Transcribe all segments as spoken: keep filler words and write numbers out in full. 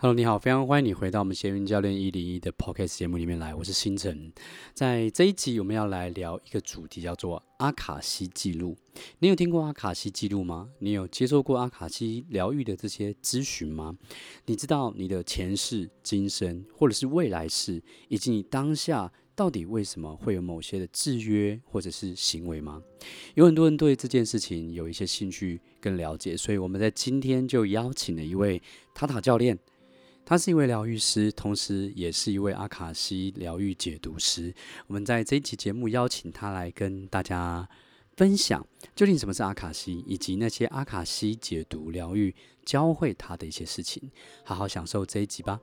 Hello， 你好，非常欢迎你回到我们协运教练一零一的 Podcast 节目里面来，我是星辰。在这一集我们要来聊一个主题，叫做阿卡西记录。你有听过阿卡西记录吗？你有接受过阿卡西疗愈的这些咨询吗？你知道你的前世、今生，或者是未来世，以及你当下到底为什么会有某些的制约或者是行为吗？有很多人对这件事情有一些兴趣跟了解，所以我们在今天就邀请了一位塔塔教练，他是一位疗愈师，同时也是一位阿卡西疗愈解读师。我们在这一期节目邀请他来跟大家分享究竟什么是阿卡西，以及那些阿卡西解读疗愈教会他的一些事情。好好享受这一集吧。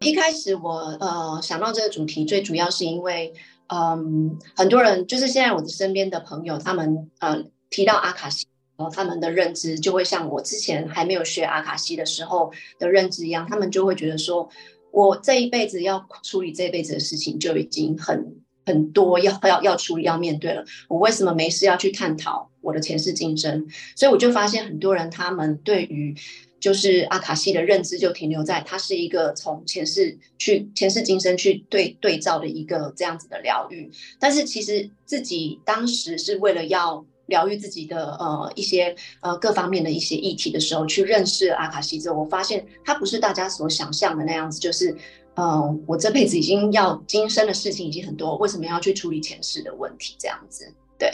一开始我呃想到这个主题，最主要是因为嗯、呃、很多人，就是现在我身边的朋友，他们呃提到阿卡西，然后他们的认知就会像我之前还没有学阿卡西的时候的认知一样，他们就会觉得说，我这一辈子要处理这一辈子的事情就已经很很多要要要处理要面对了，我为什么没事要去探讨我的前世今生？所以我就发现很多人他们对于就是阿卡西的认知就停留在它是一个从前世去前世今生去 对, 对照的一个这样子的疗愈，但是其实自己当时是为了要疗愈自己的呃一些呃各方面的一些议题的时候，去认识阿卡西之后，我发现它不是大家所想象的那样子，就是呃我这辈子已经要今生的事情已经很多，为什么要去处理前世的问题这样子？对，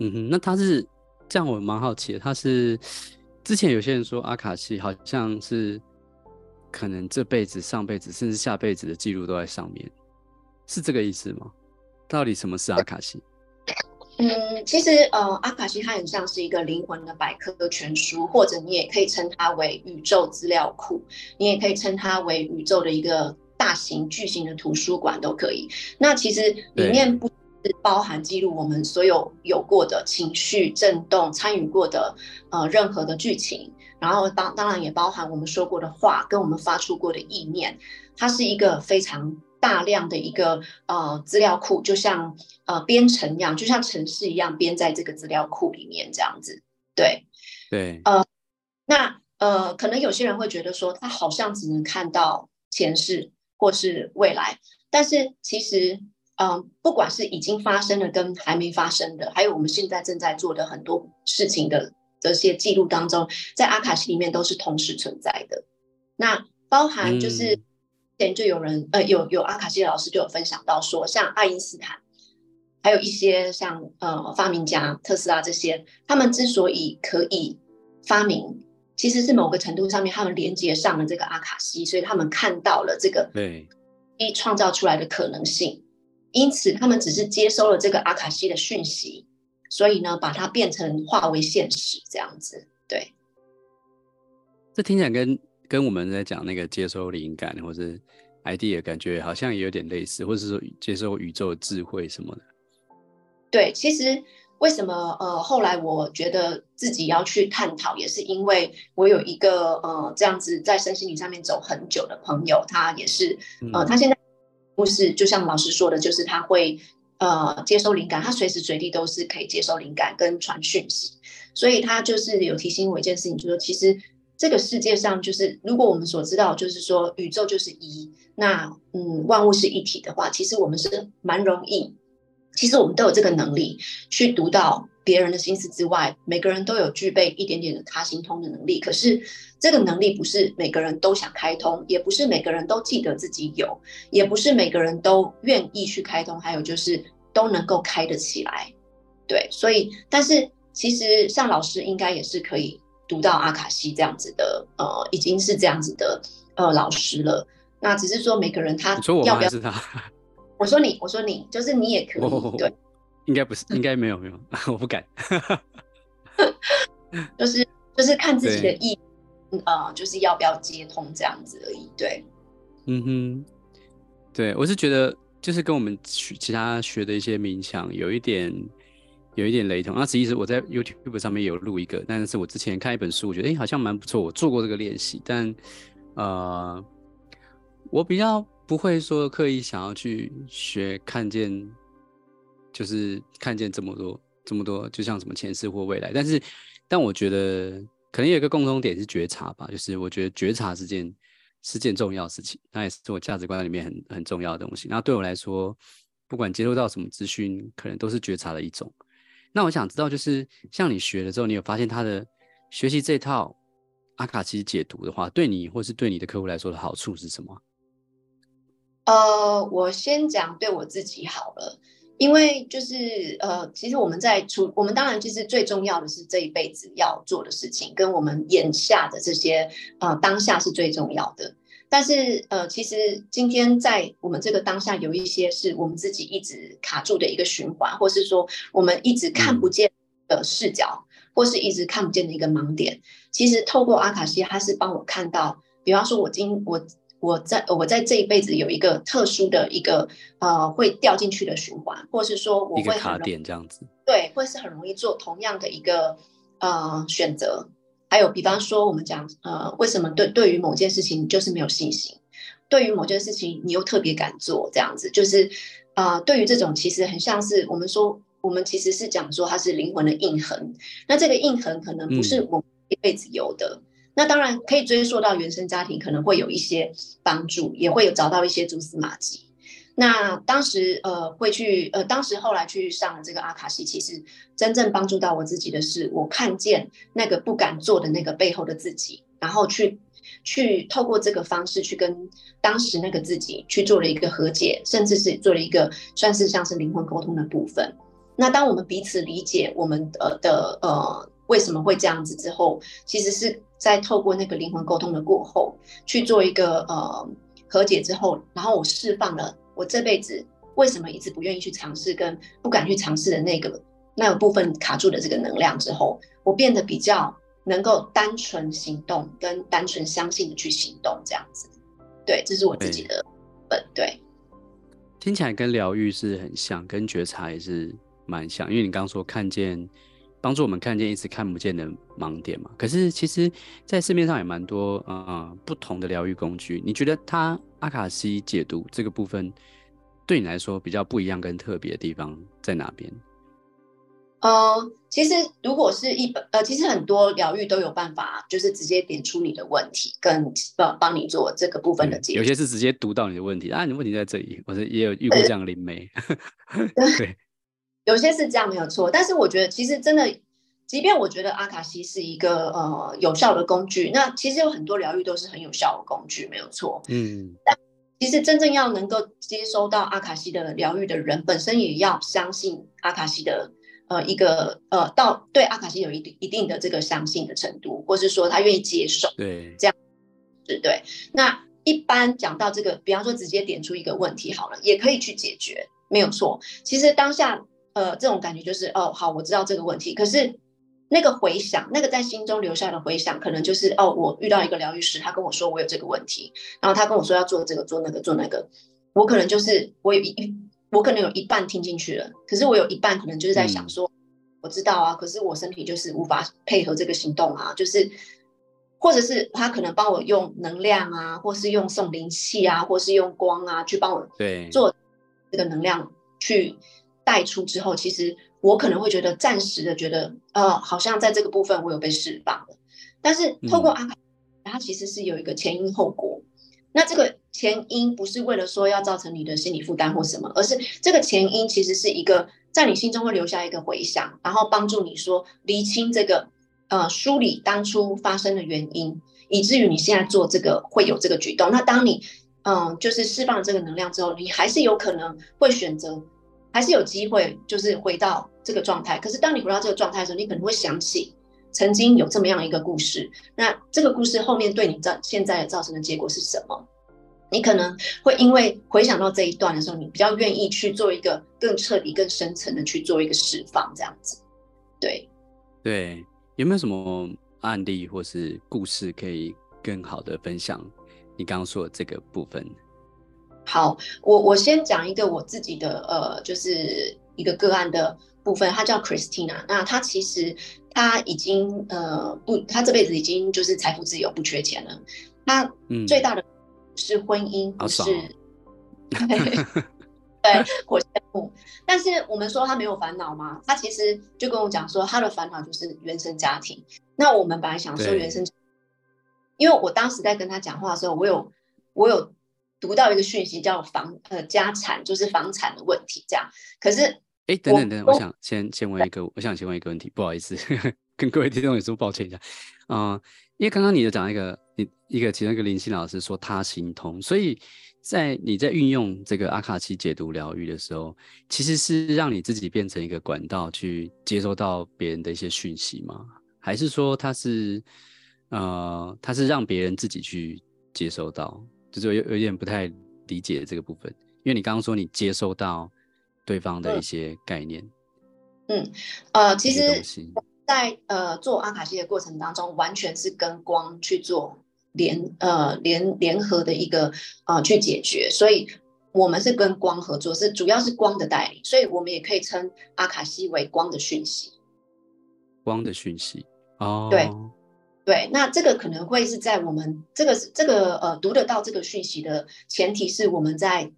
嗯哼，那他是这样，我蛮好奇的，他是之前有些人说阿卡西好像是可能这辈子、上辈子甚至下辈子的记录都在上面，是这个意思吗？到底什么是阿卡西？嗯，其实呃，阿卡西它很像是一个灵魂的百科全书，或者你也可以称它为宇宙资料库，你也可以称它为宇宙的一个大型巨型的图书馆都可以。那其实里面不是包含记录我们所有有过的情绪震动、参与过的呃任何的剧情，然后当当然也包含我们说过的话跟我们发出过的意念，它是一个非常大量的一个呃资料库，就像呃编程一样，就像程式一样编在这个资料库里面这样子。对对，呃，那呃，可能有些人会觉得说，他好像只能看到前世或是未来，但是其实，嗯、呃，不管是已经发生的跟还没发生的，还有我们现在正在做的很多事情的这些记录当中，在阿卡西里面都是同时存在的。那包含就是。嗯就有人呃有有阿卡西的老师就有分享到说，像爱因斯坦，还有一些像呃发明家特斯拉这些，他们之所以可以发明，其实是某个程度上面他们连接上了这个阿卡西，所以他们看到了这个一创造出来的可能性，因此他们只是接收了这个阿卡西的讯息，所以呢把它变成化为现实这样子。对，这听起来跟。跟我们在讲那个接收灵感或是 idea 感觉好像也有点类似，或是说接收宇宙智慧什么的。对，其实为什么呃后来我觉得自己要去探讨，也是因为我有一个呃这样子在身心灵上面走很久的朋友，他也是呃他现在不是就像老师说的，就是他会呃接收灵感，他随时随地都是可以接收灵感跟传讯息，所以他就是有提醒我一件事情，就是其实。这个世界上就是，如果我们所知道，就是说宇宙就是一，那嗯万物是一体的话，其实我们是蛮容易，其实我们都有这个能力去读到别人的心思之外，每个人都有具备一点点的他心通的能力。可是这个能力不是每个人都想开通，也不是每个人都记得自己有，也不是每个人都愿意去开通，还有就是都能够开得起来。对，所以但是其实像老师应该也是可以。读到阿卡西这样子的，呃，已经是这样子的，呃，老师了。那只是说每个人他你说我吗？还是他？我说你，我说你，就是你也可以。哦、对，应该不是，应该没有没有，我不敢。就是就是看自己的意，呃，就是要不要接通这样子而已。对，嗯哼，对我是觉得就是跟我们其他学的一些冥想有一点。有一点雷同，那其实我在 YouTube 上面有录一个，但是我之前看一本书，我觉得、欸、好像蛮不错，我做过这个练习，但呃，我比较不会说刻意想要去学看见，就是看见这么多这么多，就像什么前世或未来，但是但我觉得可能有一个共同点是觉察吧，就是我觉得觉察是件是件重要的事情，那也是我价值观里面很很重要的东西。那对我来说，不管接触到什么资讯，可能都是觉察的一种。那我想知道，就是像你学了之后，你有发现他的学习这套阿卡西解读的话，对你或是对你的客户来说的好处是什么？呃，我先讲对我自己好了。因为就是呃，其实我们在处，我们当然就是最重要的是这一辈子要做的事情，跟我们眼下的这些呃当下是最重要的。但是呃，其实今天在我们这个当下，有一些是我们自己一直卡住的一个循环，或是说我们一直看不见的视角，或是一直看不见的一个盲点。其实透过阿卡西，它是帮我看到，比方说我今我。我在我在这一辈子有一个特殊的一个呃会掉进去的循环，或是说我会一个卡点这样子，对，会是很容易做同样的一个呃选择。还有比方说我们讲呃为什么对对于某件事情就是没有信心，对于某件事情你又特别敢做这样子，就是呃对于这种其实很像是我们说我们其实是讲说它是灵魂的印痕，那这个印痕可能不是我们一辈子有的。嗯，那当然可以追溯到原生家庭，可能会有一些帮助，也会有找到一些蛛丝马迹。那当时呃会去呃，当时后来去上了这个阿卡西，其实真正帮助到我自己的是，我看见那个不敢做的那个背后的自己，然后去去透过这个方式去跟当时那个自己去做了一个和解，甚至是做了一个算是像是灵魂沟通的部分。那当我们彼此理解我们呃的呃为什么会这样子之后，其实是在透过那个灵魂沟通的过后去做一个呃和解之后，然后我释放了我这辈子为什么一直不愿意去尝试跟不敢去尝试的那个那个部分卡住的这个能量之后，我变得比较能够单纯行动跟单纯相信的去行动这样子。对，这是我自己的本。对，听起来跟疗愈是很像，跟觉察也是蛮像，因为你刚刚说看见，帮助我们看见一直看不见的盲点嘛。可是其实在市面上也蛮多、呃、不同的疗愈工具，你觉得它阿卡西解读这个部分对你来说比较不一样跟特别的地方在哪边？呃，其实如果是一本呃，其实很多疗愈都有办法，就是直接点出你的问题，跟帮帮你做这个部分的解决。嗯，有些是直接读到你的问题啊，你的问题在这里，我是也有遇过这样的灵媒。对。有些是这样没有错，但是我觉得其实真的，即便我觉得阿卡西是一个呃有效的工具，那其实有很多疗愈都是很有效的工具，没有错。嗯，但其实真正要能够接收到阿卡西的疗愈的人，本身也要相信阿卡西的呃一个呃到对阿卡西有一定一定的这个相信的程度，或是说他愿意接受。对，这样是对。那一般讲到这个，比方说直接点出一个问题好了，也可以去解决，没有错。其实当下。呃，这种感觉就是哦，好，我知道这个问题。可是那个回响，那个在心中留下的回响，可能就是哦，我遇到一个疗愈师，他跟我说我有这个问题，然后他跟我说要做这个、做那个、做那个，我可能就是我有一，我可能有一半听进去了，可是我有一半可能就是在想说，嗯、我知道啊，可是我身体就是无法配合这个行动啊，就是或者是他可能帮我用能量啊，或是用送灵气啊，或是用光啊，去帮我做这个能量去。带出之后，其实我可能会觉得暂时的觉得，呃，好像在这个部分我有被释放了。但是透过阿卡西，它其实是有一个前因后果。那这个前因不是为了说要造成你的心理负担或什么，而是这个前因其实是一个在你心中会留下一个回响，然后帮助你说厘清这个呃梳理当初发生的原因，以至于你现在做这个会有这个举动。那当你嗯、呃、就是释放了这个能量之后，你还是有可能会选择。还是有机会，就是回到这个状态。可是当你回到这个状态的时候，你可能会想起曾经有这么样一个故事。那这个故事后面对你现在造成的结果是什么？你可能会因为回想到这一段的时候，你比较愿意去做一个更彻底、更深层的去做一个释放，这样子。对对，有没有什么案例或是故事可以更好的分享你刚刚说的这个部分？好，我我先讲一个我自己的呃，就是一个个案的部分，她叫 Christina。那她其实她已经呃不，她这辈子已经就是财富自由，不缺钱了。她最大的是婚姻，不是、嗯、对，火线嗯，但是我们说他没有烦恼吗？他其实就跟我讲说，他的烦恼就是原生家庭。那我们本来想说原生家庭，因为我当时在跟他讲话的时候，我有我有读到一个讯息叫房呃家产，就是房产的问题这样。可是，哎，等等等，我想先先问一个，我想先问一个问题，不好意思，跟各位听众也说抱歉一下啊、呃，因为刚刚你有讲一个你一个其中一个林信老师说他行通，所以。在你在运用这个阿卡西解读疗愈的时候，其实是让你自己变成一个管道去接收到别人的一些讯息吗？还是说它是呃它是让别人自己去接收到？就是有有点不太理解这个部分，因为你刚刚说你接收到对方的一些概念。嗯呃，其实在呃做阿卡西的过程当中，完全是跟光去做。联呃联联合的一个呃去解决，所以我们是跟光合作，是主要是光的带领，所以我们也可以称阿卡西为光的讯息。光的讯息哦，对对，那这个可能会是在我们这个这个呃读得到这个讯息的前提是我们在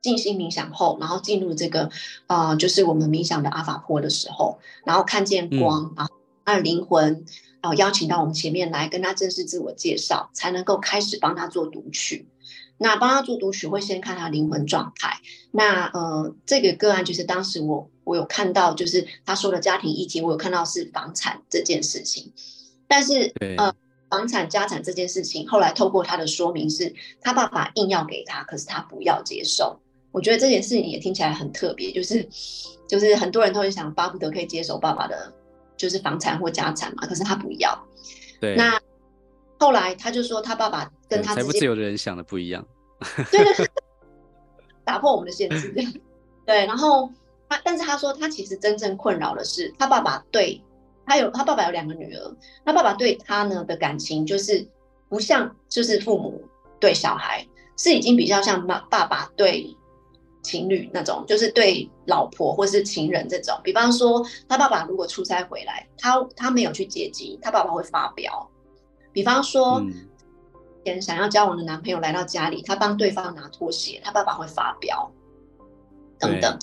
静心冥想后，然后进入这个呃就是我们冥想的阿法波的时候，然后看见光，嗯、然后他的灵魂。哦，邀请到我们前面来跟他正式自我介绍，才能够开始帮他做读取。那帮他做读取会先看他灵魂状态。那呃，这个个案就是当时我我有看到，就是他说的家庭议题，我有看到是房产这件事情。但是呃，房产家产这件事情，后来透过他的说明是，他爸爸硬要给他，可是他不要接受。我觉得这件事情也听起来很特别，就是就是很多人都很想巴不得可以接手爸爸的。就是房产或家产嘛，可是他不要。对。那后来他就说，他爸爸跟他才不自由的人想的不一样。对对对，打破我们的限制。对，然后他，但是他说他其实真正困扰的是，他爸爸对他有他爸爸有两个女儿，那爸爸对他呢的感情就是不像就是父母对小孩，是已经比较像爸爸对。情侣那种，就是对老婆或是情人这种，比方说他爸爸如果出差回来，他他没有去接机，他爸爸会发飙。比方说，嗯、前想要交往的男朋友来到家里，他帮对方拿拖鞋，他爸爸会发飙，等等。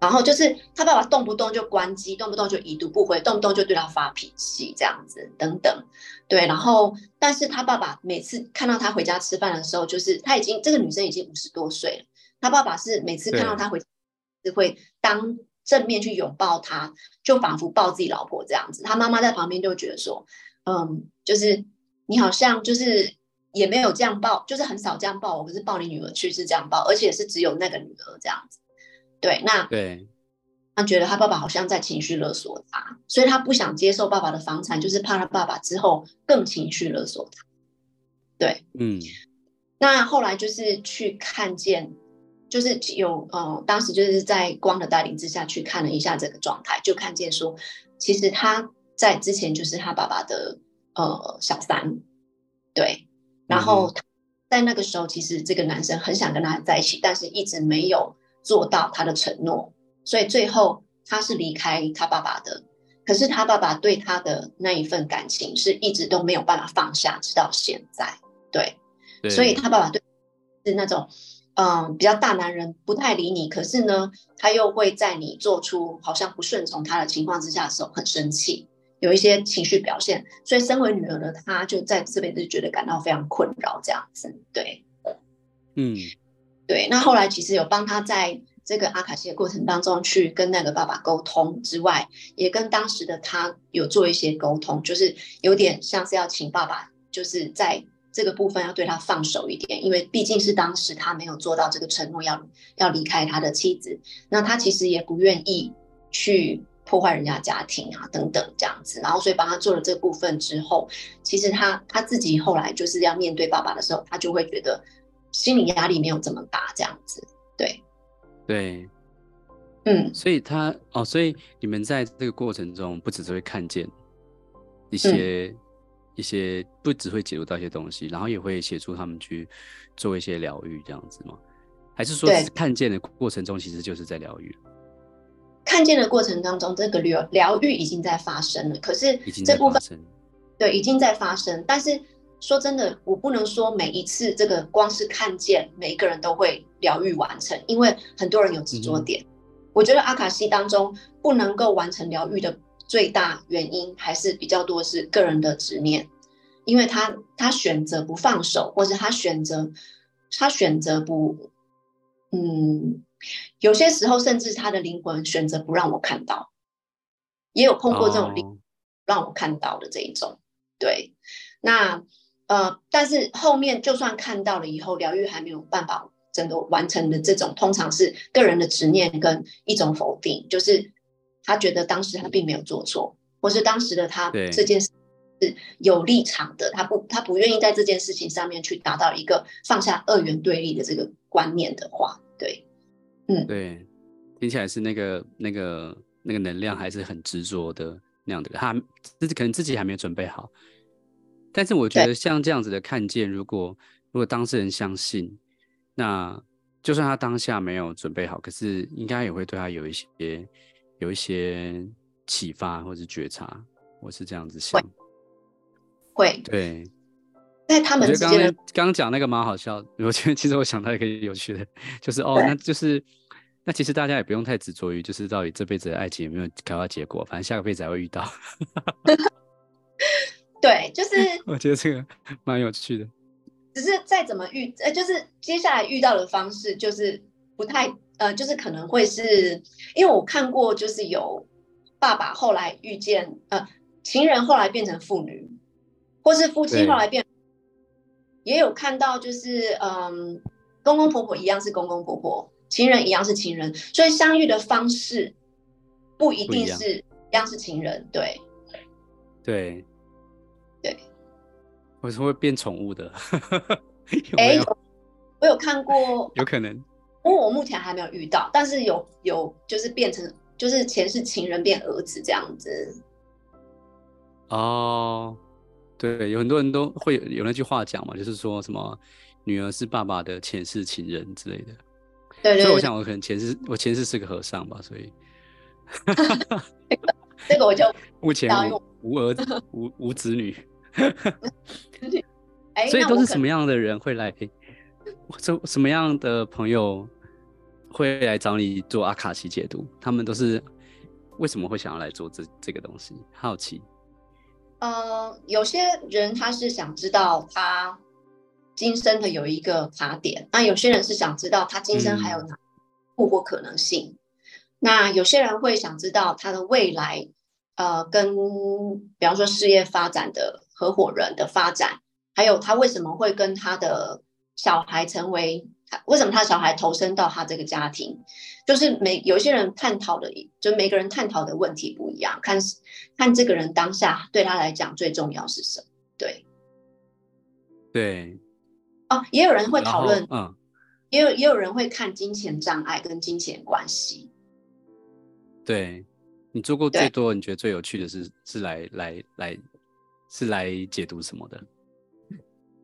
然后就是他爸爸动不动就关机，动不动就已读不回，动不动就对他发脾气，这样子等等。对，然后但是他爸爸每次看到他回家吃饭的时候，就是他已经这个女生已经五十多岁了。他爸爸是每次看到他回家会当正面去拥抱他，就仿佛抱自己老婆这样子。他妈妈在旁边就觉得说，嗯，就是你好像就是也没有这样抱，就是很少这样抱我，可是抱你女儿去是这样抱，而且是只有那个女儿这样子。对，那对他觉得他爸爸好像在情绪勒索他，所以他不想接受爸爸的房产，就是怕他爸爸之后更情绪勒索他。对，嗯，那后来就是去看见。就是有呃，当时就是在光的带领之下去看了一下这个状态，就看见说，其实他在之前就是他爸爸的呃小三，对，然后在那个时候，其实这个男生很想跟他在一起，但是一直没有做到他的承诺，所以最后他是离开他爸爸的。可是他爸爸对他的那一份感情是一直都没有办法放下，直到现在。对，对所以他爸爸对是那种。嗯，比较大男人不太理你，可是呢，他又会在你做出好像不顺从他的情况之下的时候很生气，有一些情绪表现，所以身为女儿的她就在这边就觉得感到非常困扰，这样子，对，嗯，对。那后来其实有帮他在这个阿卡西的过程当中去跟那个爸爸沟通之外，也跟当时的他有做一些沟通，就是有点像是要请爸爸，就是在。这个部分要对他放手一点，因为毕竟是当时他没有做到这个承诺要，要离开他的妻子，那他其实也不愿意去破坏人家家庭啊，等等这样子，然后所以帮他做了这部分之后，其实他他自己后来就是要面对爸爸的时候，他就会觉得心理压力没有这么大，这样子，对，对，嗯，所以他哦，所以你们在这个过程中不只是会看见一些、嗯。一些不只会解读到一些东西，然后也会协助他们去做一些疗愈，这样子吗？还是说看见的过程中其实就是在疗愈？看见的过程当中，这个疗愈已经在发生了，可是这部分对已经在发生。但是说真的，我不能说每一次这个光是看见，每一个人都会疗愈完成，因为很多人有执着点。嗯我觉得阿卡西当中不能够完成疗愈的最大原因还是比较多是个人的执念，因为他他选择不放手，或者他选择他选择不嗯，有些时候甚至他的灵魂选择不让我看到，也有碰过这种灵魂让我看到的这一种。对，那呃，但是后面就算看到了以后，疗愈还没有办法整个完成的这种，通常是个人的执念跟一种否定，就是他觉得当时他并没有做错，或是当时的他这件事是有立场的，他不他不愿意在这件事情上面去达到一个放下二元对立的这个观念的话，对，嗯，对，听起来是那个那个那个能量还是很执着的那样的，他可能自己还没有准备好。但是我觉得像这样子的看见，如果如果当事人相信，那就算他当下没有准备好，可是应该也会对他有一些有一些启发或是觉察，我是这样子想。会，对。在他们之间，我觉得刚刚讲那个蛮好笑，我觉得其实我想到一个有趣的，就是哦，那就是那其实大家也不用太执着于，就是到底这辈子的爱情有没有开花结果，反正下个辈子还会遇到。对，就是我觉得这个蛮有趣的。只是再怎么遇，呃，就是接下来遇到的方式，就是不太，呃，就是可能会是，因为我看过，就是有爸爸后来遇见，呃，情人后来变成妇女，或是夫妻后来变，也有看到就是，嗯，公公婆婆一样是公公婆婆，情人一样是情人，所以相遇的方式不一定是一样是情人，对，对。对，我是会变宠物的。有没有？欸，我有看过，有可能，因为我目前还没有遇到，但是有有就是变成就是前世情人变儿子这样子。哦，对，有很多人都会 有, 有那句话讲嘛，就是说什么女儿是爸爸的前世情人之类的。对 对, 对，所以我想我可能前世我前世是个和尚吧，所以。这个我就目前无儿无无子女、欸，所以都是什么样的人会来？什么样的朋友会来找你做阿卡西解读？他们都是为什么会想要来做这这个东西？好奇。呃，有些人他是想知道他今生的有一个卡点，那有些人是想知道他今生还有哪不过可能性。嗯，那有些人会想知道他的未来，呃，跟比方说事业发展的合伙人的发展，还有他为什么会跟他的小孩成为，为什么他的小孩投身到他这个家庭，就是每有一些人探讨的，就每个人探讨的问题不一样，看看这个人当下对他来讲最重要是什么，对，对，哦，也有人会讨论，嗯，也有也有人会看金钱障碍跟金钱关系。对，你做过最多，你觉得最有趣的是是来来来是来解读什么的？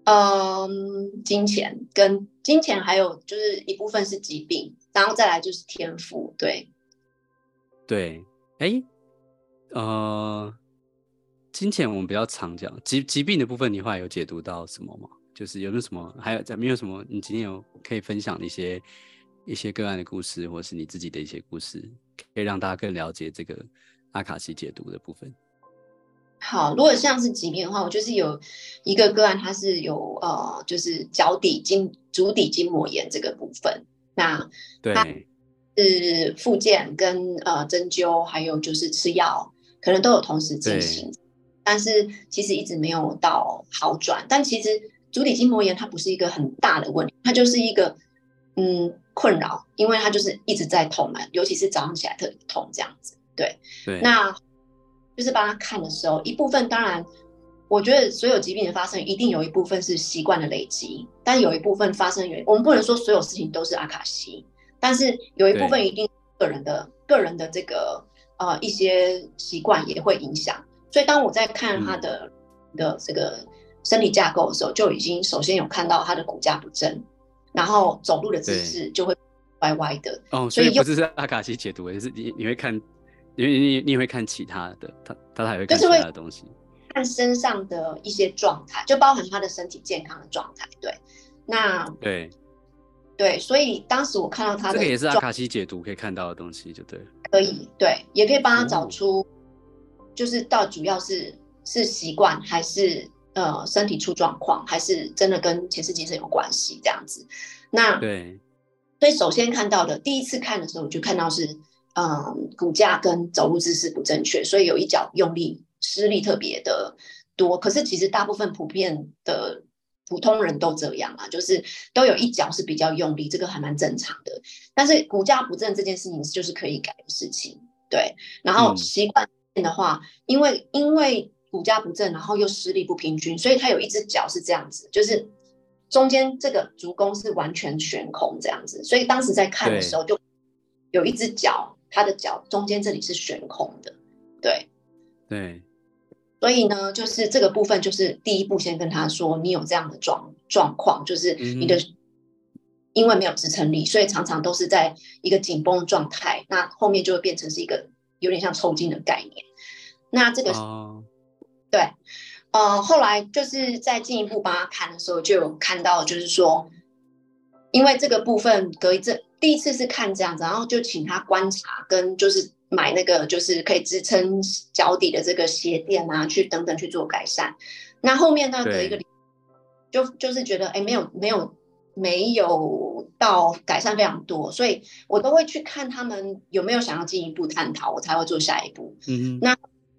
嗯，金钱跟金钱，还有就是一部分是疾病，然后再来就是天赋。对，对，哎，呃，金钱我们比较常讲，疾疾病的部分，你后来有解读到什么吗？就是有没有什么，还有有没有什么？你今天有可以分享一些一些个案的故事，或是你自己的一些故事？可以让大家更了解这个阿卡西解读的部分。好，如果像是疾病的话，我就是有一个个案，它是有呃，就是脚底筋足底筋膜炎这个部分。那它是复健跟呃针灸，还有就是吃药，可能都有同时进行，但是其实一直没有到好转。但其实足底筋膜炎它不是一个很大的问题，它就是一个嗯。困扰，因为他就是一直在痛嘛，尤其是早上起来特别痛这样子。对，对，那就是帮他看的时候，一部分当然，我觉得所有疾病的发生一定有一部分是习惯的累积，但有一部分发生原因，我们不能说所有事情都是阿卡西，但是有一部分一定个人的个人的这个呃一些习惯也会影响。所以当我在看他的、嗯、的这个生理架构的时候，就已经首先有看到他的骨架不正。然后走路的姿势就会歪歪的哦，所以不只是阿卡西解读，就是你你会看，因为你你也会看其他的，他他还会看其他的东西，就是、看身上的一些状态，就包含他的身体健康的状态。对，那对对，所以当时我看到他的这个也是阿卡西解读可以看到的东西，就对了。可以，对，也可以帮他找出，就是到主要是是习惯还是呃身体出状况，还是真的跟前世今生有关系这样子。那对，所以首先看到的，第一次看的时候我就看到是嗯骨架跟走路姿势不正确，所以有一脚用力施力特别的多。可是其实大部分普遍的。普通人都这样啊，就是都有一脚是比较用力，这个还蛮正常的。但是骨架不正这件事情就是可以改的事情，对。然后习惯的话，嗯、因为因为骨架不正，然后又施力不平均，所以他有一只脚是这样子，就是中间这个足弓是完全悬空这样子。所以当时在看的时候，就有一只脚，他的脚中间这里是悬空的，对，对。所以呢，就是这个部分，就是第一步先跟他说，你有这样的状状况，就是你的、嗯、因为没有支撑力，所以常常都是在一个紧绷状态，那后面就会变成是一个有点像抽筋的概念。那这个、哦、对，呃，后来就是在进一步帮他看的时候，就有看到就是说，因为这个部分隔一阵，第一次是看这样子，然后就请他观察跟就是。买那个就是可以支撑脚底的这个鞋垫啊，去等等去做改善。那后面呢，隔一个就就是觉得哎，没有没有没有到改善非常多，所以我都会去看他们有没有想要进一步探讨，我才会做下一步。嗯，那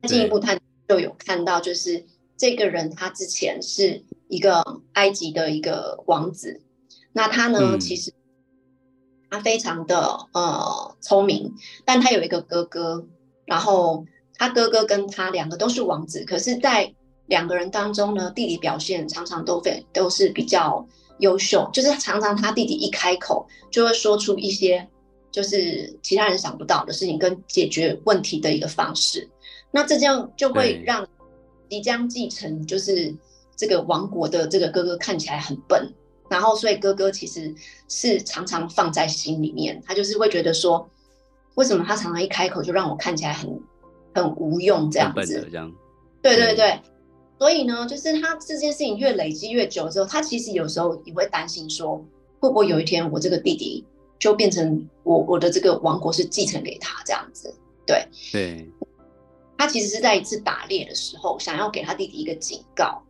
进一步探讨就有看到，就是这个人他之前是一个埃及的一个王子，那他呢、嗯、其实。他非常的呃聪明，但他有一个哥哥，然后他哥哥跟他两个都是王子，可是在两个人当中呢，弟弟表现常常都非都是比较优秀，就是常常他弟弟一开口就会说出一些就是其他人想不到的事情跟解决问题的一个方式，那这样就会让即将继承就是这个王国的这个哥哥看起来很笨。然后，所以哥哥其实是常常放在心里面，他就是会觉得说，为什么他常常一开口就让我看起来很很无用这样子？这样对对对、嗯，所以呢，就是他这件事情越累积越久之后，他其实有时候也会担心说，会不会有一天我这个弟弟就变成我我的这个王国是继承给他这样子？对对，他其实是在一次打猎的时候，想要给他弟弟一个警告，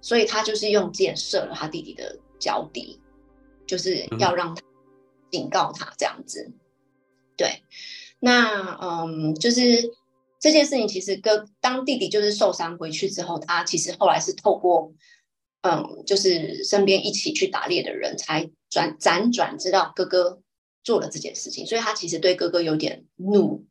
所以他就是用箭射了他弟弟的。脚底就是要让他警告他这样子，对，那嗯，就是这件事情其实哥当弟弟就是受伤回去之后，他其实后来是透过嗯，就是身边一起去打猎的人才转辗转知道哥哥做了这件事情，所以他其实对哥哥有点怒，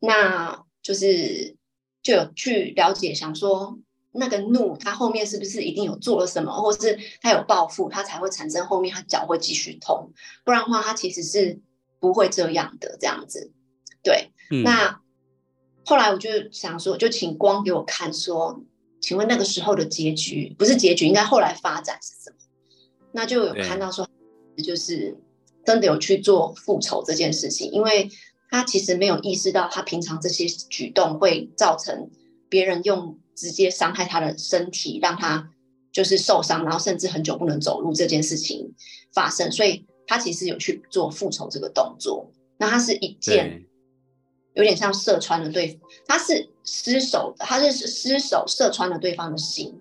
那就是就有去了解，想说。那个怒，他后面是不是一定有做了什么，或是他有报复，他才会产生后面他脚会继续痛，不然的话他其实是不会这样的这样子。对，嗯、那后来我就想说，就请光给我看说，请问那个时候的结局不是结局，应该后来发展是什么？那就有看到说，就是真的有去做复仇这件事情，因为他其实没有意识到他平常这些举动会造成别人用。直接伤害他的身体，让他就是受伤，然后甚至很久不能走路这件事情发生，所以他其实有去做复仇这个动作。那他是一箭，有点像射穿了对方，他是失手，他是失手射穿了对方的心，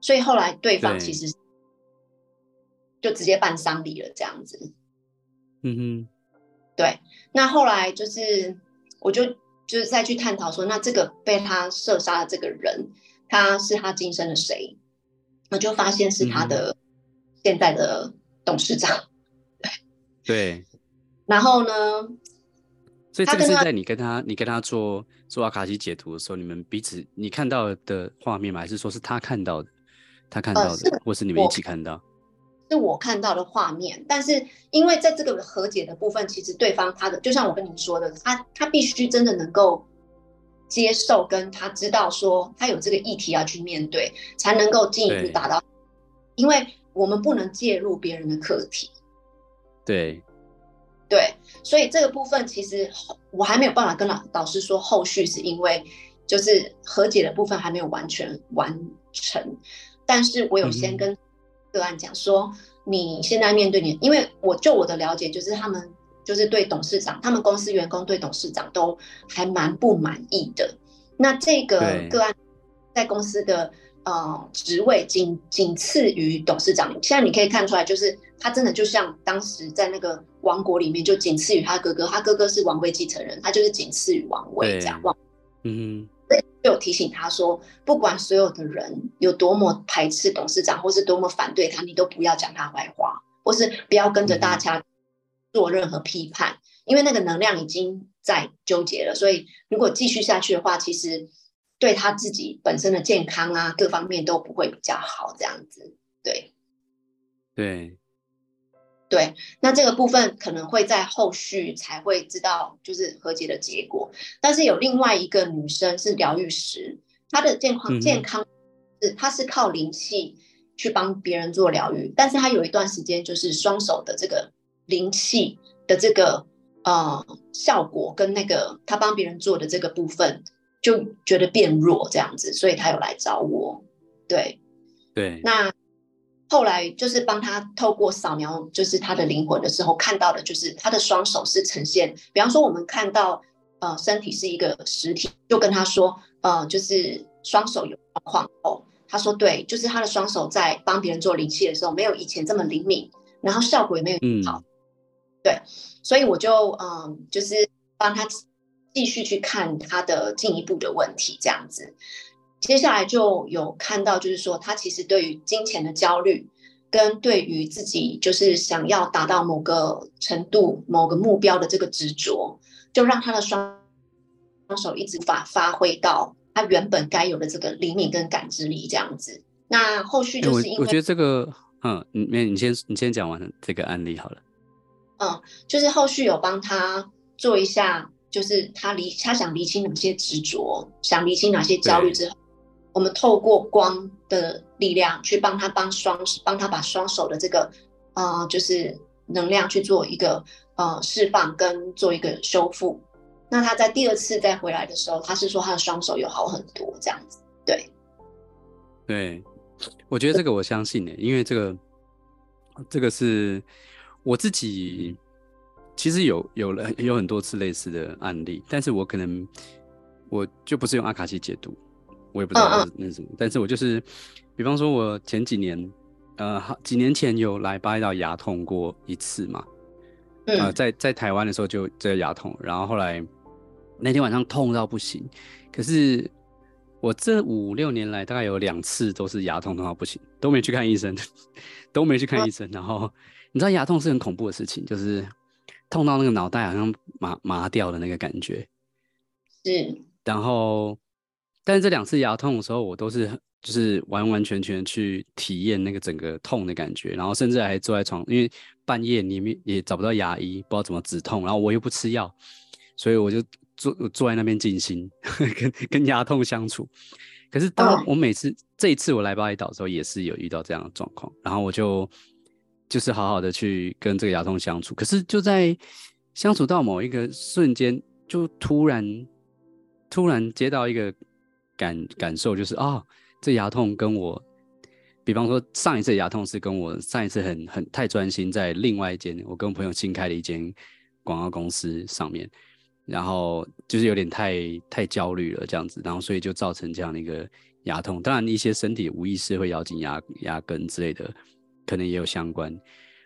所以后来对方其实就直接办丧礼了这样子。嗯哼，对。那后来就是，我就。就是再去探讨说，那这个被他射杀的这个人，他是他今生的谁？我就发现是他的现在的董事长。嗯、对。然后呢？所以这个是在你跟他、你跟他做做阿卡西解读的时候，你们彼此你看到的画面吗？还是说是他看到的？他看到的，呃、或是你们一起看到？是我看到的画面，但是因为在这个和解的部分，其实对方他的就像我跟你说的，他他必须真的能够接受，跟他知道说他有这个议题要去面对，才能够进一步达到。因为我们不能介入别人的课题。对对，所以这个部分其实我还没有办法跟老师说后续，是因为就是和解的部分还没有完全完成，但是我有先跟、嗯。个案讲说，你现在面对你，因为我就我的了解，就是他们就是对董事长，他们公司员工对董事长都还蛮不满意的。那这个个案在公司的呃职位仅仅次于董事长，现在你可以看出来，就是他真的就像当时在那个王国里面，就仅次于他哥哥，他哥哥是王位继承人，他就是仅次于王位这样。嗯，所以就有提醒他说，不管所有的人有多么排斥董事长，或是多么反对他，你都不要讲他坏话，或是不要跟着大家做任何批判，嗯、因为那个能量已经在纠结了。所以如果继续下去的话，其实对他自己本身的健康啊，各方面都不会比较好，这样子。对，对，对。那这个部分可能会在后续才会知道，就是和解的结果。但是有另外一个女生是疗愈师，她的健康健康是她是靠灵气去帮别人做疗愈，但是她有一段时间就是双手的这个灵气的这个呃效果跟那个她帮别人做的这个部分，就觉得变弱这样子，所以他有来找我。对对，那后来就是帮他透过扫描就是他的灵魂的时候，看到的就是他的双手是呈现，比方说我们看到呃身体是一个实体，就跟他说呃就是双手有状况后，他说对，就是他的双手在帮别人做灵气的时候没有以前这么灵敏，然后效果也没有好、嗯、对，所以我就嗯、呃、就是帮他继续去看他的进一步的问题，这样子。接下来就有看到，就是说他其实对于金钱的焦虑，跟对于自己就是想要达到某个程度、某个目标的这个执着，就让他的双手一直无法发挥到他原本该有的这个灵敏跟感知力，这样子。那后续就是因为、欸、我, 我觉得这个，嗯，你先你先讲完这个案例好了。嗯，就是后续有帮他做一下。就是他理他想厘清哪些执着，想厘清哪些焦虑之后，我们透过光的力量去帮他帮双帮他把双手的这个呃就是能量去做一个呃释放跟做一个修复。那他在第二次再回来的时候，他是说他的双手有好很多这样子。对，对，我觉得这个我相信、欸、因为这个这个是我自己。其实 有, 有, 了有很多次类似的案例，但是我可能我就不是用阿卡西解读，我也不知道那是什么，但是我就是比方说我前几年呃几年前有来巴厘岛牙痛过一次嘛、嗯呃、在, 在台湾的时候就在牙痛，然后后来那天晚上痛到不行，可是我这五六年来大概有两次都是牙痛痛到不行，都没去看医生都没去看医生、嗯、然后你知道牙痛是很恐怖的事情，就是痛到那个脑袋好像 麻, 麻掉的那个感觉，是。然后，但是这两次牙痛的时候，我都是就是完完全全去体验那个整个痛的感觉，然后甚至还坐在床，因为半夜你也找不到牙医，不知道怎么止痛，然后我又不吃药，所以我就 坐, 坐在那边静心跟，跟牙痛相处。可是当我每次、oh. 这一次我来巴厘岛的时候，也是有遇到这样的状况，然后我就。就是好好的去跟这个牙痛相处，可是就在相处到某一个瞬间，就突然突然接到一个 感, 感受，就是啊、哦，这牙痛跟我，比方说上一次牙痛是跟我上一次很很太专心在另外一间我跟朋友新开的一间广告公司上面，然后就是有点太太焦虑了这样子，然后所以就造成这样的一个牙痛，当然一些身体无意识会咬紧 牙, 牙根之类的。可能也有相关，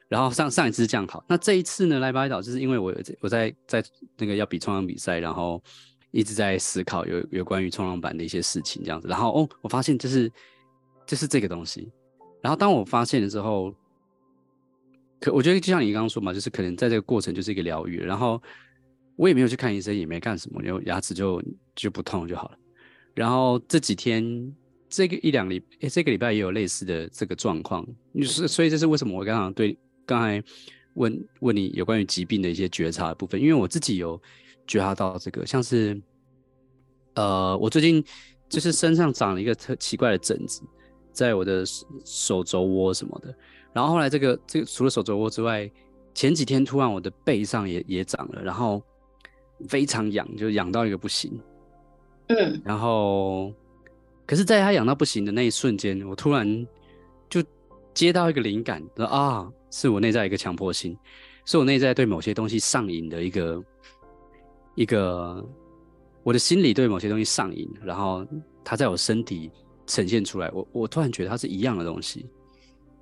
然后 上, 上一次是这样好，那这一次呢来巴厘岛，就是因为 我, 我 在, 在那个要比冲浪比赛，然后一直在思考 有, 有关于冲浪板的一些事情这样子，然后哦，我发现就是就是这个东西，然后当我发现的时候，可我觉得就像你刚刚说嘛，就是可能在这个过程就是一个疗愈，然后我也没有去看医生，也没干什么，就牙齿就就不痛就好了，然后这几天。这个一两礼拜，这个礼拜也有类似的这个状况，所以这是为什么我刚刚对刚才 问, 问你有关于疾病的一些觉察的部分，因为我自己有觉察到这个，像是呃，我最近就是身上长了一个特奇怪的疹子，在我的手肘窝什么的，然后后来这个这个除了手肘窝之外，前几天突然我的背上也也长了，然后非常痒，就痒到一个不行，嗯，然后。可是在他痒到不行的那一瞬间，我突然就接到一个灵感啊，是我内在一个强迫性，是我内在对某些东西上瘾的一个一个我的心理对某些东西上瘾，然后它在我身体呈现出来，我我突然觉得它是一样的东西。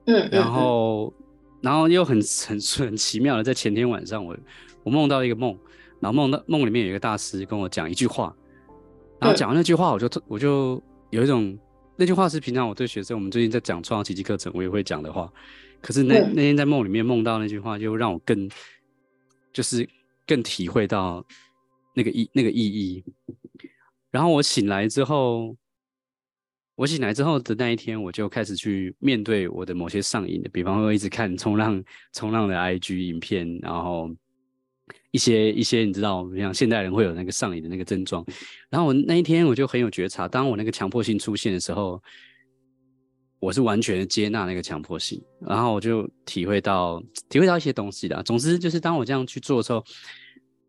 嗯，然后然后又很很很奇妙的，在前天晚上我我梦到一个梦，然后梦到梦里面有一个大师跟我讲一句话，然后讲完那句话我就我就有一种，那句话是平常我对学生，我们最近在讲创造奇迹课程我也会讲的话，可是 那, 那天在梦里面梦到那句话，就让我更就是更体会到那个意那个意义。然后我醒来之后，我醒来之后的那一天，我就开始去面对我的某些上瘾的，比方说一直看冲浪冲浪的 I G 影片，然后一些一些你知道像现代人会有那个上瘾的那个症状。然后我那一天我就很有觉察，当我那个强迫性出现的时候，我是完全接纳那个强迫性，然后我就体会到体会到一些东西啦。总之就是当我这样去做的时候，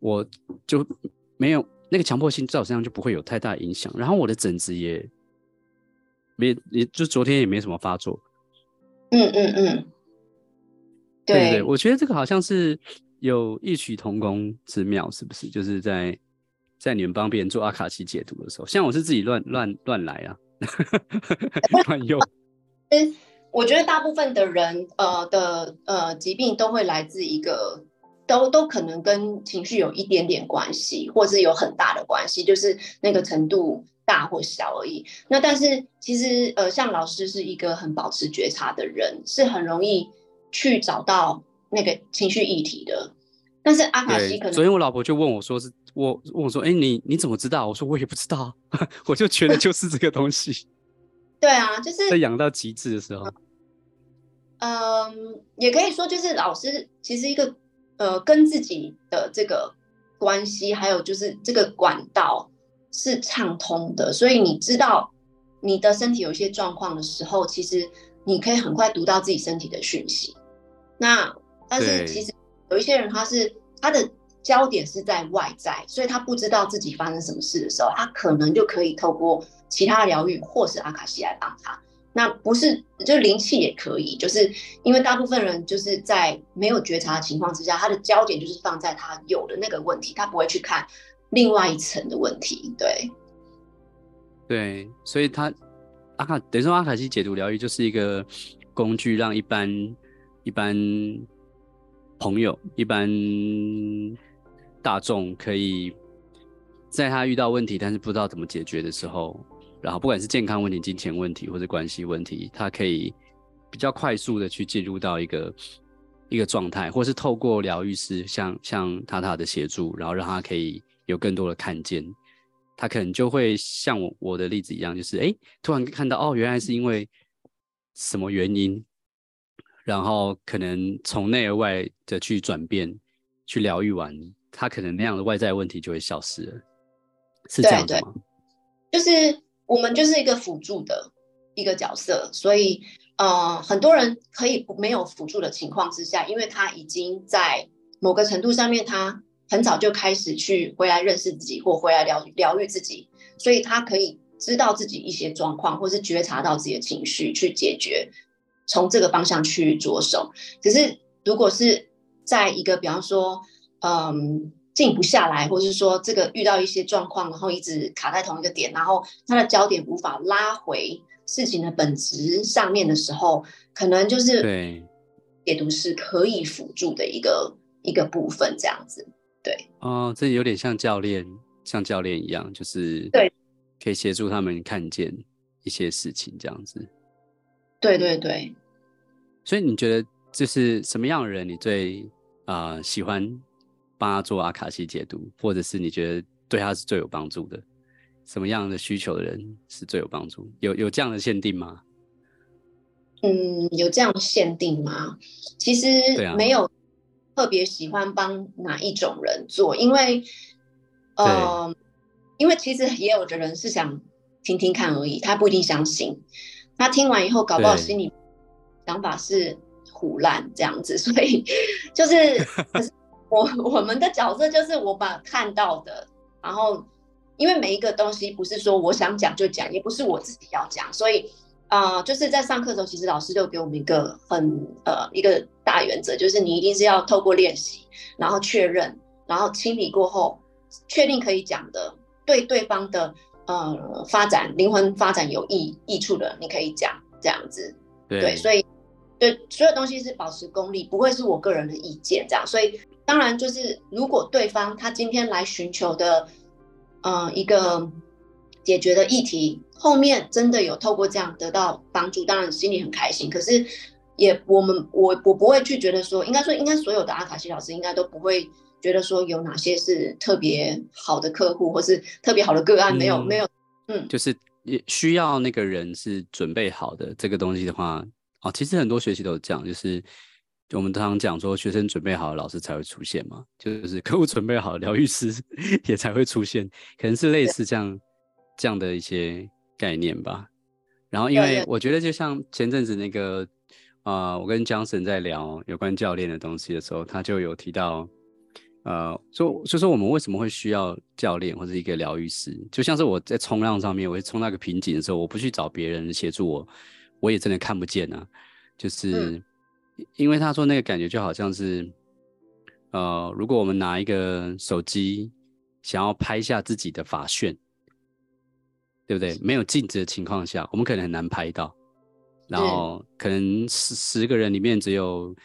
我就没有那个强迫性在我身上就不会有太大影响，然后我的疹子也没也就昨天也没什么发作。嗯嗯嗯， 对, 对, 对，我觉得这个好像是有异曲同工之妙，是不是？就是在在你们帮别人做阿卡西解读的时候，像我是自己乱乱乱来啊，乱用。我觉得大部分的人呃的呃疾病都会来自一个，都都可能跟情绪有一点点关系，或是有很大的关系，就是那个程度大或小而已。那但是其实呃，像老师是一个很保持觉察的人，是很容易去找到那个情绪议题的。但是阿卡西可能，昨天我老婆就问我说是我问我说哎、欸、你你怎么知道？我说我也不知道我就觉得就是这个东西对啊，就是在养到极致的时候，嗯，也可以说就是老师其实一个呃跟自己的这个关系，还有就是这个管道是畅通的，所以你知道你的身体有一些状况的时候，其实你可以很快读到自己身体的讯息。那但是其实有一些人他是他的焦点是在外在，所以他不知道自己发生什么事的时候，他可能就可以透过其他疗愈或是阿卡西来帮他。那不是就灵气也可以，就是因为大部分人就是在没有觉察的情况之下，他的焦点就是放在他有的那个问题，他不会去看另外一层的问题。对对，所以他阿卡等于说阿卡西解读疗愈就是一个工具，让一般一般朋友一般大众可以在他遇到问题但是不知道怎么解决的时候，然后不管是健康问题、金钱问题或者关系问题，他可以比较快速的去进入到一个一个状态，或是透过疗愈师像像塔塔的协助，然后让他可以有更多的看见。他可能就会像 我, 我的例子一样，就是哎，突然看到哦，原来是因为什么原因，然后可能从内而外的去转变，去疗愈完，他可能那样的外在问题就会消失了，是这样子吗？对对，就是我们就是一个辅助的一个角色，所以呃，很多人可以没有辅助的情况之下，因为他已经在某个程度上面，他很早就开始去回来认识自己，或回来疗疗愈自己，所以他可以知道自己一些状况，或是觉察到自己的情绪，去解决。从这个方向去着手。可是如果是在一个比方说嗯，静不下来，或是说这个遇到一些状况，然后一直卡在同一个点，然后他的焦点无法拉回事情的本质上面的时候，可能就是解读是可以辅助的一个一个部分，这样子。对哦，这有点像教练像教练一样，就是对，可以协助他们看见一些事情，这样子。对对对，所以你觉得就是什么样的人你最、呃、喜欢帮他做阿卡西解读，或者是你觉得对他是最有帮助的？什么样的需求的人是最有帮助？有有这样的限定吗？嗯，有这样的限定吗？其实没有特别喜欢帮哪一种人做，因为呃，因为其实也有的人是想听听看而已，他不一定相信。他听完以后，搞不好心里想法是胡乱这样子，所以就是我我们的角色就是我把看到的，然后因为每一个东西不是说我想讲就讲，也不是我自己要讲，所以呃，就是在上课的时候，其实老师就给我们一个很呃一个大原则，就是你一定是要透过练习，然后确认，然后清理过后，确定可以讲的，对对方的呃发展灵魂发展有益益处的，你可以讲这样子。对，对所以对所有东西是保持中立，不会是我个人的意见这样。所以当然就是，如果对方他今天来寻求的呃一个解决的议题。后面真的有透过这样得到帮助，当然心里很开心。可是也我们我我不会去觉得说，应该说应该所有的阿卡西老师应该都不会觉得说有哪些是特别好的客户或是特别好的个案，嗯、没有没有，嗯，就是需要那个人是准备好的这个东西的话，哦，其实很多学习都有讲，就是我们常常讲说学生准备好老师才会出现嘛，就是客户准备好疗愈师也才会出现，可能是类似这样这样的一些。概念吧，然后因为我觉得就像前阵子那个呃，我跟 Johnson 在聊有关教练的东西的时候，他就有提到呃，说就说我们为什么会需要教练或者一个疗愈师，就像是我在冲浪上面，我冲到一个瓶颈的时候，我不去找别人协助我，我也真的看不见啊，就是、嗯、因为他说那个感觉就好像是呃，如果我们拿一个手机想要拍下自己的发旋。对不对？没有镜子的情况下，我们可能很难拍到。然后可能十十个人里面只有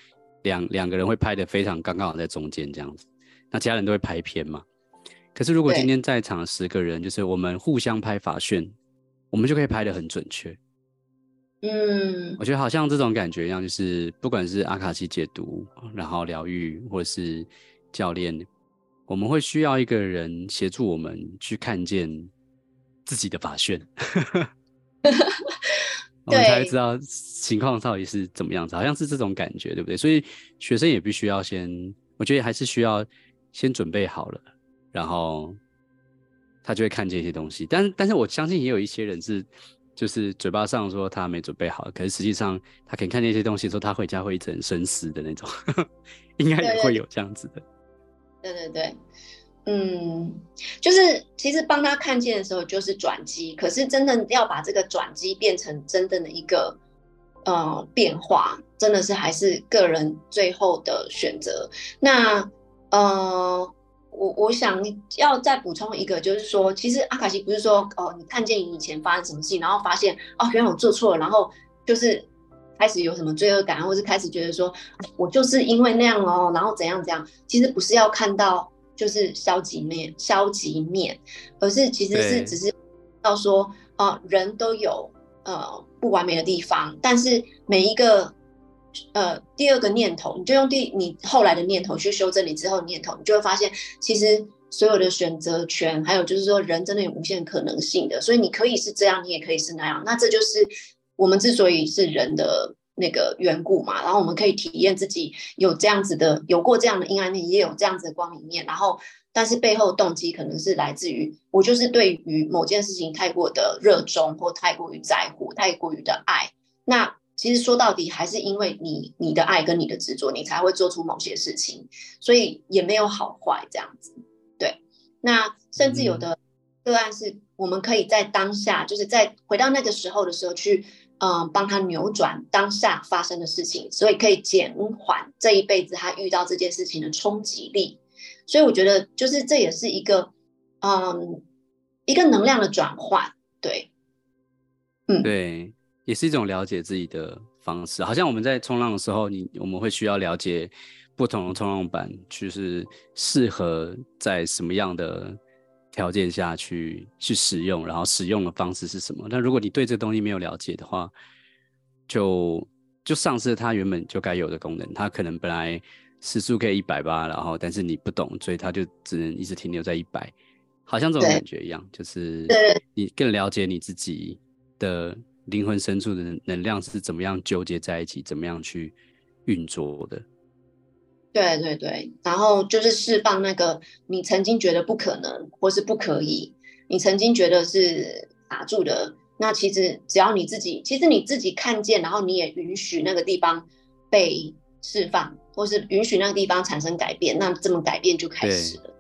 两两个人会拍的非常刚刚好在中间这样子，那其他人都会拍偏嘛。可是如果今天在场的十个人，就是我们互相拍法旋，我们就可以拍得很准确。嗯，我觉得好像这种感觉一样，就是不管是阿卡西解读，然后疗愈，或是教练，我们会需要一个人协助我们去看见。自己的法旋我们才会知道情况到底是怎么样子，好像是这种感觉，对不对？所以学生也必须要先，我觉得还是需要先准备好了，然后他就会看见一些东西。但但是我相信也有一些人是，就是嘴巴上说他没准备好，可是实际上他可以看见一些东西的时候，他回家会一直很深思的那种，应该也会有这样子的。对对 对, 对, 对。嗯，就是其实帮他看见的时候就是转机，可是真的要把这个转机变成真正的一个呃变化，真的是还是个人最后的选择。那呃，我我想要再补充一个，就是说，其实阿卡西不是说哦，你看见你以前发生什么事情，然后发现哦，原来我做错了，然后就是开始有什么罪恶感，或是开始觉得说我就是因为那样哦，然后怎样怎样。其实不是要看到。就是消极面，消极面，而是其实是只是要说，呃，人都有呃不完美的地方，但是每一个呃第二个念头，你就用第你后来的念头去修正你之后的念头，你就会发现，其实所有的选择权，还有就是说，人真的有无限可能性的，所以你可以是这样，你也可以是那样，那这就是我们之所以是人的。那个缘故嘛，然后我们可以体验自己有这样子的，有过这样的阴暗面，也有这样子的光明面。然后，但是背后动机可能是来自于我就是对于某件事情太过的热衷，或太过于在乎，太过于的爱。那其实说到底，还是因为你你的爱跟你的执着，你才会做出某些事情。所以也没有好坏这样子。对，那甚至有的个案是，我们可以在当下，就是在回到那个时候的时候去。嗯，帮他扭转当下发生的事情，所以可以减缓这一辈子他遇到这件事情的冲击力。所以我觉得，就是这也是一个，嗯，一个能量的转换，对，嗯，对，也是一种了解自己的方式。好像我们在冲浪的时候，你我们会需要了解不同的冲浪板，就是适合在什么样的。条件下去去使用，然后使用的方式是什么？那如果你对这东西没有了解的话，就就丧失了它原本就该有的功能。它可能本来时速可以一百八十，然后但是你不懂，所以它就只能一直停留在一百，好像这种感觉一样。就是你更了解你自己的灵魂深处的能量是怎么样纠结在一起，怎么样去运作的。对对对，然后就是释放那个你曾经觉得不可能或是不可以，你曾经觉得是卡住的，那其实只要你自己，其实你自己看见，然后你也允许那个地方被释放，或是允许那个地方产生改变，那这么改变就开始了。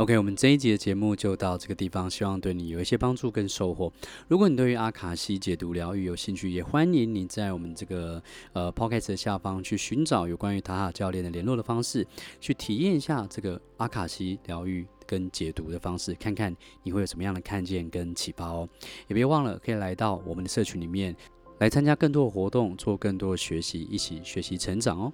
OK， 我们这一集的节目就到这个地方，希望对你有一些帮助跟收获。如果你对于阿卡西解读疗愈有兴趣，也欢迎你在我们这个呃 Podcast 的下方去寻找有关于塔塔教练的联络的方式，去体验一下这个阿卡西疗愈跟解读的方式，看看你会有什么样的看见跟启发哦。也别忘了可以来到我们的社群里面来参加更多的活动，做更多的学习，一起学习成长哦。